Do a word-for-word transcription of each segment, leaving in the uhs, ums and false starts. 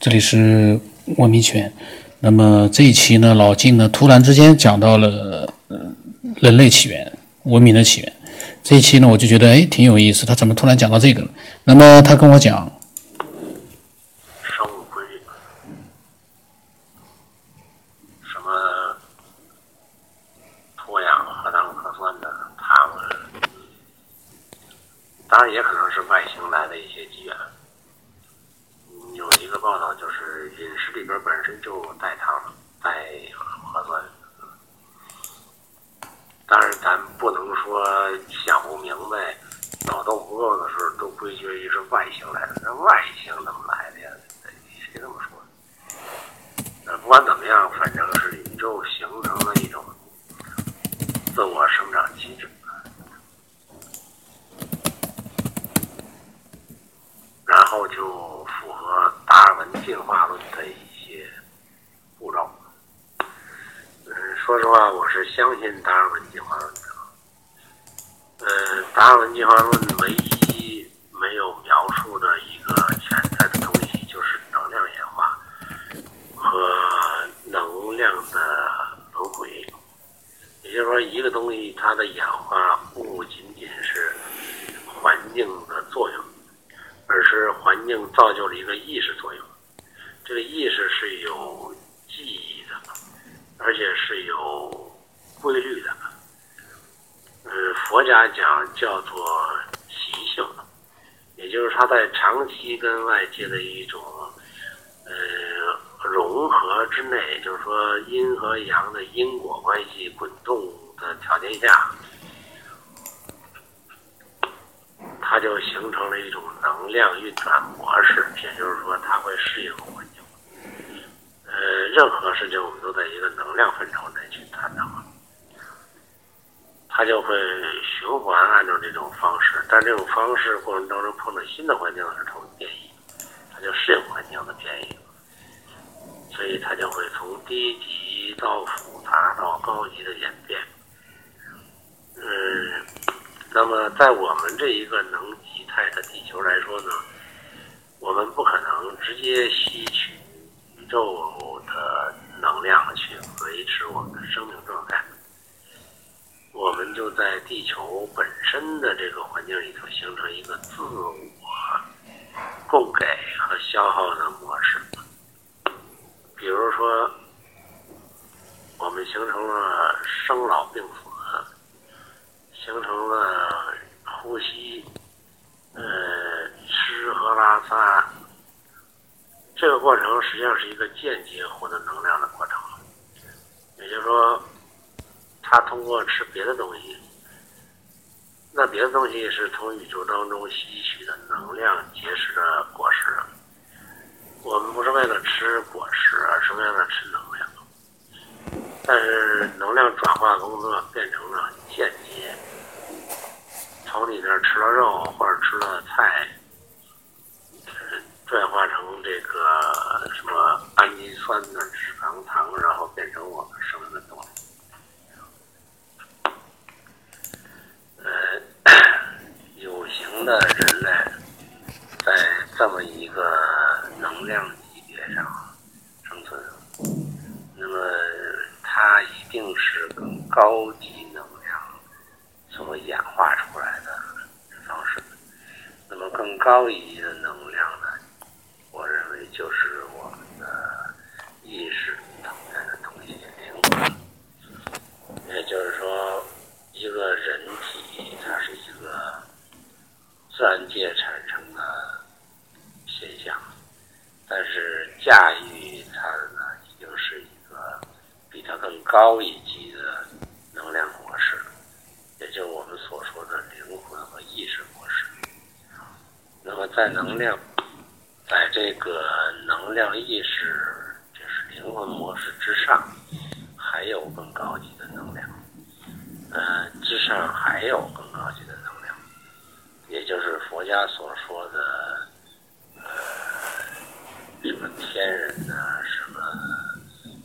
这里是我迷犬。那么这一期呢，老靳呢突然之间讲到了、呃、人类起源、文明的起源。这一期呢，我就觉得哎挺有意思，他怎么突然讲到这个了？那么他跟我讲，生物规律，什么脱氧核糖核酸的，他们当然也可能是外星来的一些机缘。有一个报道就是饮食里边本身就带糖了，带核酸。当然咱不能说想不明白脑洞不够的时候都归结于是外星来的，那外星怎么来的呀？谁这么说？呃，不管怎么样，反正是宇宙形成了一种自我生长机制，然后就符合达尔文进化论的一些步骤。嗯，说实话，我是相信达尔文进化论的。呃，达尔文进化论唯一没有描述的一个潜在的东西，就是能量演化和能量的轮回。也就是说，一个东西它的演化不仅仅是环境的作用，而是环境造就了一个意识作用。这个意识是有记忆的，而且是有规律的。呃，佛家讲叫做习性，也就是它在长期跟外界的一种呃融合之内，就是说阴和阳的因果关系滚动的条件下，它就形成了一种能量运转模式，也就是说它会适应环境。呃，任何事情我们都在一个能量范畴内去探讨，它就会循环按照这种方式，但这种方式过程当中碰到新的环境的时候变异，它就适应环境的变异，所以它就会从低级到复杂到高级的演变。嗯，那么在我们这一个能级态的地球来说呢，我们不可能直接吸取宇宙的能量去维持我们的生命状态，我们就在地球本身的这个环境里头形成一个自我供给和消耗的模式。比如说我们形成了生老病死，形成了呼吸，呃，吃喝拉撒，这个过程实际上是一个间接获得能量的过程。也就是说，它通过吃别的东西，那别的东西是从宇宙当中吸取的能量结实的果实。我们不是为了吃果实，而是为了吃能量。但是能量转化工作变成了间接，从你那儿吃了肉或者吃了菜，转化成这个什么氨基酸的脂肪糖，然后变成我们生命的动力。呃，有形的人类在这么一个能量级别上生存，那么它一定是更高级能量所演化出来的方式。那么更高一级的能量呢，我认为就是我们的意识层面的东西，灵魂。也就是说，一个人体它是一个自然界产生的现象，但是驾驭它的呢，已经是一个比它更高一级的能量模式，也就是我们所说的灵魂和意识模式。那么在能量，在这个能量意识，就是灵魂模式之上，还有更高级的能量，呃，之上还有更高级的能量，也就是佛家所说的呃，什么天人呐、啊，什么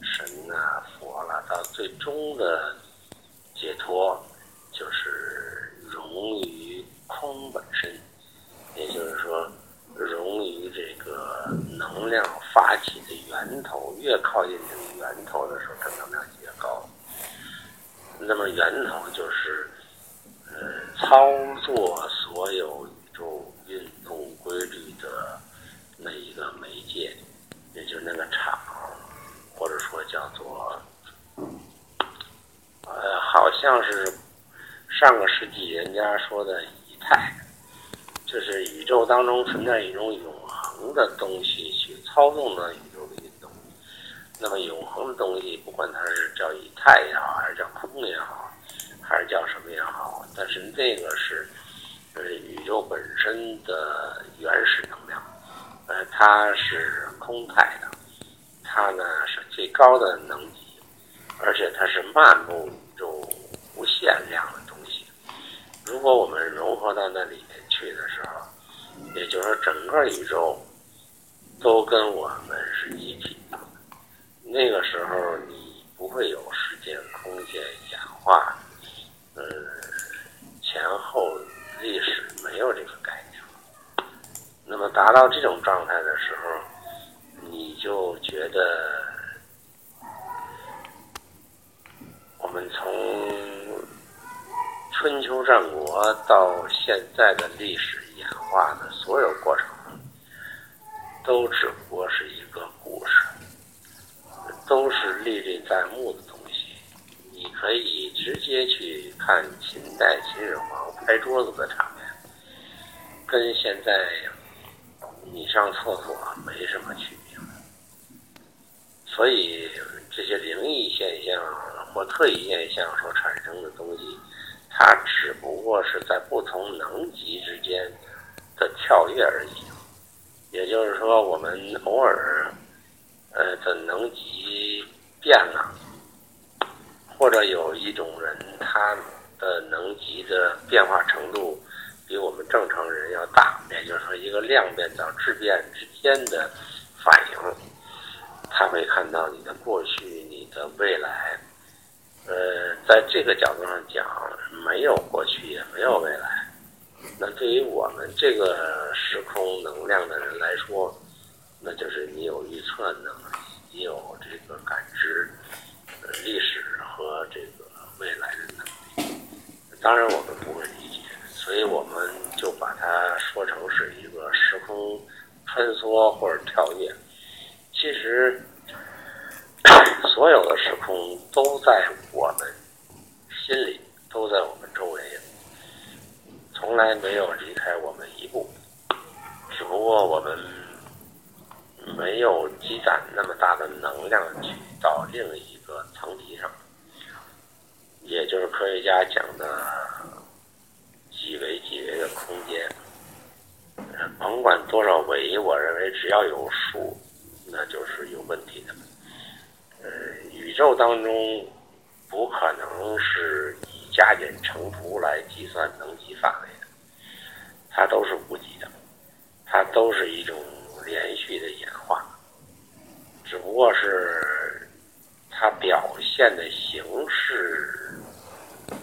神啊、佛啦、啊，到最终的解脱就是融于空本身，也就是说融于这个能能量发起的源头，越靠近这个源头的时候，正能量越高。那么源头就是呃，操作所有宇宙运动规律的那一个媒介，也就是那个场，或者说叫做呃，好像是上个世纪人家说的以太，就是宇宙当中存在一种永恒的东西去操纵着宇宙的运动。那么永恒的东西，不管它是叫以太也好，还是叫空也好，还是叫什么也好，但是这个是呃宇宙本身的原始能量，呃它是空态的，它呢是最高的能级，而且它是漫步宇宙无限量的东西。如果我们融合到那里面去的时候，也就是说整个宇宙都跟我们是一体的，那个时候你不会有时间空间演化，呃、嗯，前后历史没有这个概念。那么达到这种状态的时候，你就觉得我们从春秋战国到现在的历史演化的所有过程，都只不过是一个故事，都是历历在目的东西。你可以直接去看秦代秦始皇拍桌子的场面，跟现在你上厕所没什么区别。所以这些灵异现象或特异现象所产生的东西，它只不过是在不同能级之间的跳跃而已。也就是说，我们偶尔呃的能级变了，或者有一种人他的能级的变化程度比我们正常人要大，也就是说一个量变到质变之间的反应，他会看到你的过去，你的未来。呃，在这个角度上讲，没有过去也没有未来。那对于我们这个时空能量的人来说，那就是你有预测能力，你有这个感知历史和这个未来的能力。当然我们不会理解，所以我们就把它说成是一个时空穿梭或者跳跃。其实所有的时空都在我们心里，都在我们周围，从来没有离开我们一步，只不过我们没有积攒那么大的能量去到另一个层级上，也就是科学家讲的几维几维的空间。甭管多少维，我认为只要有数，那就是有问题的。呃，宇宙当中不可能是以加减乘除来计算能级范围的，它都是无极的，它都是一种连续的演化，只不过是它表现的形式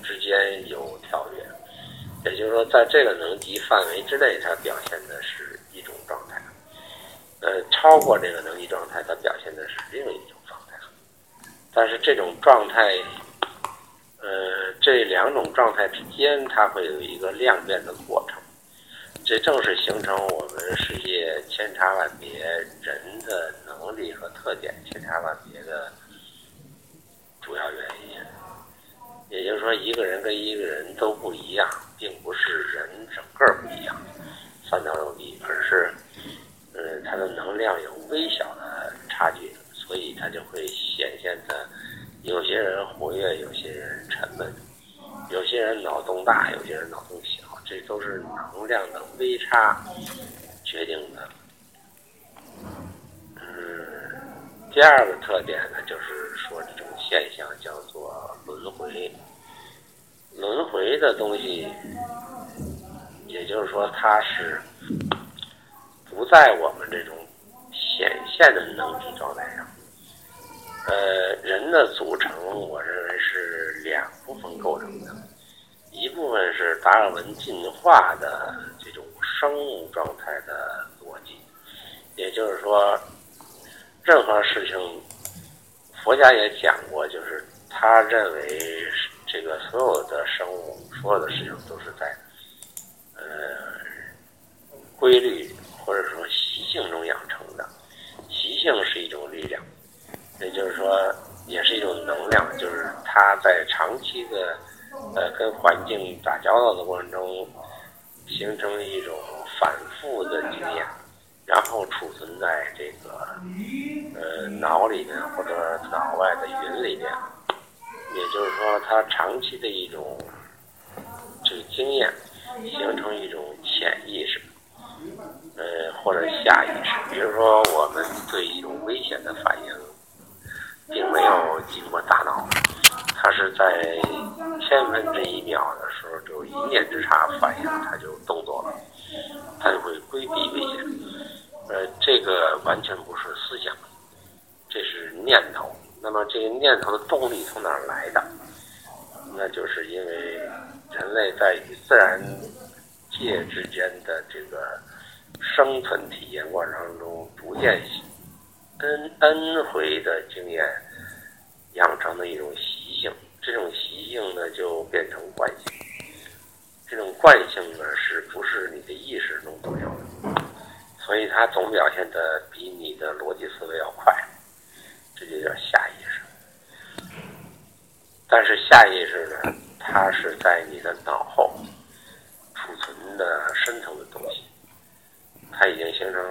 之间有跳跃，也就是说在这个能级范围之内它表现的是一种状态，呃，超过这个能级状态它表现的是另一种状态。但是这种状态呃，这两种状态之间它会有一个量变的过程，这正是形成我们世界千差万别，人的能力和特点千差万别的主要原因。也就是说一个人跟一个人都不一样，并不是人整个不一样三条六臂，而是呃，它的能量有微小的差距，所以它就会显现的有些人活跃，有些人沉闷，有些人脑洞大，有些人脑洞小，这都是能量的微差决定的。嗯，第二个特点呢，就是说这种现象叫做轮回。轮回的东西，也就是说它是不在我们这种显现的能级状态上。呃，人的组成，我认为是两部分构成的。一部分是达尔文进化的这种生物状态的逻辑，也就是说，任何事情，佛家也讲过，就是他认为这个所有的生物，所有的事情都是在呃规律或者说习性中养成的。习性是一种力量，也就是说，也是一种能量，就是它在长期的呃跟环境打交道的过程中，形成一种反复的经验，然后储存在这个呃脑里面或者脑外的云里面，也就是说，它长期的一种这个经验，形成一种潜意识，呃或者下意识。比如说，我们对一种危险的反应，并没有经过大脑，它是在千分之一秒的时候，就一念之差反应，它就动作了，它就会规避危险。呃，这个完全不是思想，这是念头。那么这个念头的动力从哪儿来的？那就是因为人类在与自然界之间的这个生存体验过程中，逐渐恩恩回的经验养成的一种习性，这种习性呢就变成惯性，这种惯性呢是不是你的意识能左右的？所以它总表现的比你的逻辑思维要快，这就叫下意识。但是下意识呢，它是在你的脑后储存的深层的东西，它已经形成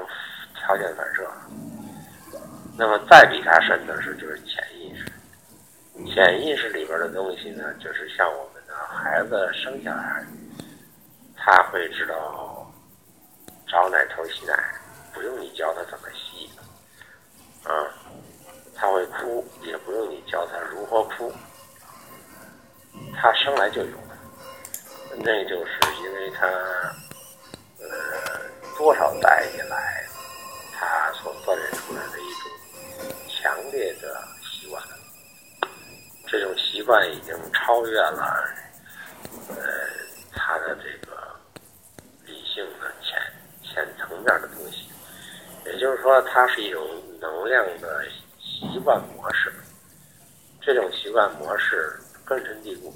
条件反射了。那么再比它深的是就是潜意识，潜意识里边的东西呢，就是像我们的孩子生下来，他会知道找奶头吸奶，不用你教他怎么吸，啊，他会哭，也不用你教他如何哭，他生来就有了。那就是因为他呃多少代以来他所锻炼出来的一种强烈的习惯，这种习惯已经超越了呃他的这个理性的浅浅层面的东西，也就是说，它是一种能量的习惯模式。这种习惯模式根深蒂固，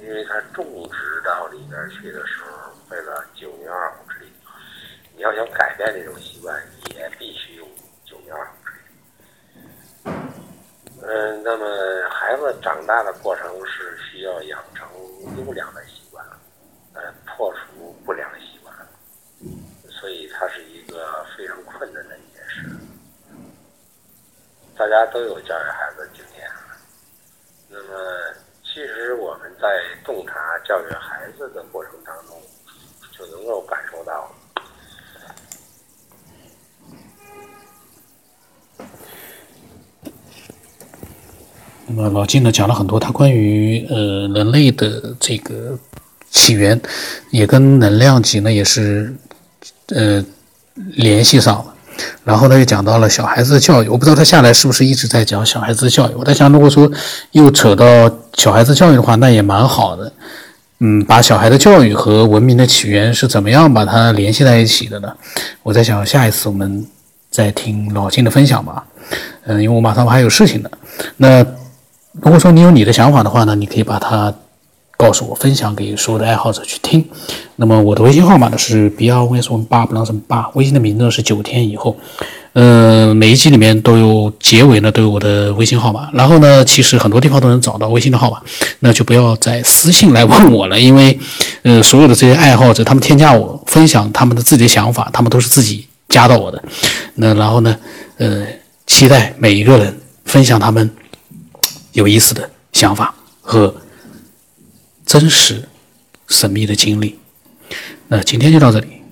因为它种植到里边去的时候，为了九牛二虎之力，你要想改变这种习惯，也必须用九牛二虎之力。嗯，那么孩子长大的过程是需要养成优良的习惯，呃，破除不良的习惯，所以它是一个非常困难的一件事。大家都有教育孩子的经验，那么其实我们在洞察教育孩子的过程当中，就能够感受到。那么老金呢讲了很多他关于呃人类的这个起源，也跟能量级呢也是呃联系上了。然后呢又讲到了小孩子的教育，我不知道他下来是不是一直在讲小孩子的教育。我在想，如果说又扯到小孩子教育的话，那也蛮好的。嗯，把小孩的教育和文明的起源是怎么样把它联系在一起的呢？我在想下一次我们再听老金的分享吧。嗯，因为我马上还有事情的。那如果说你有你的想法的话呢，你可以把它告诉我，分享给所有的爱好者去听。那么我的微信号码呢是 B R V S 一八 不浪什么八，微信的名字是九天以后。呃，每一期里面都有结尾呢，都有我的微信号码。然后呢，其实很多地方都能找到微信的号码，那就不要再私信来问我了，因为呃，所有的这些爱好者他们添加我，分享他们的自己的想法，他们都是自己加到我的。那然后呢，呃，期待每一个人分享他们有意思的想法和真实神秘的经历。那今天就到这里。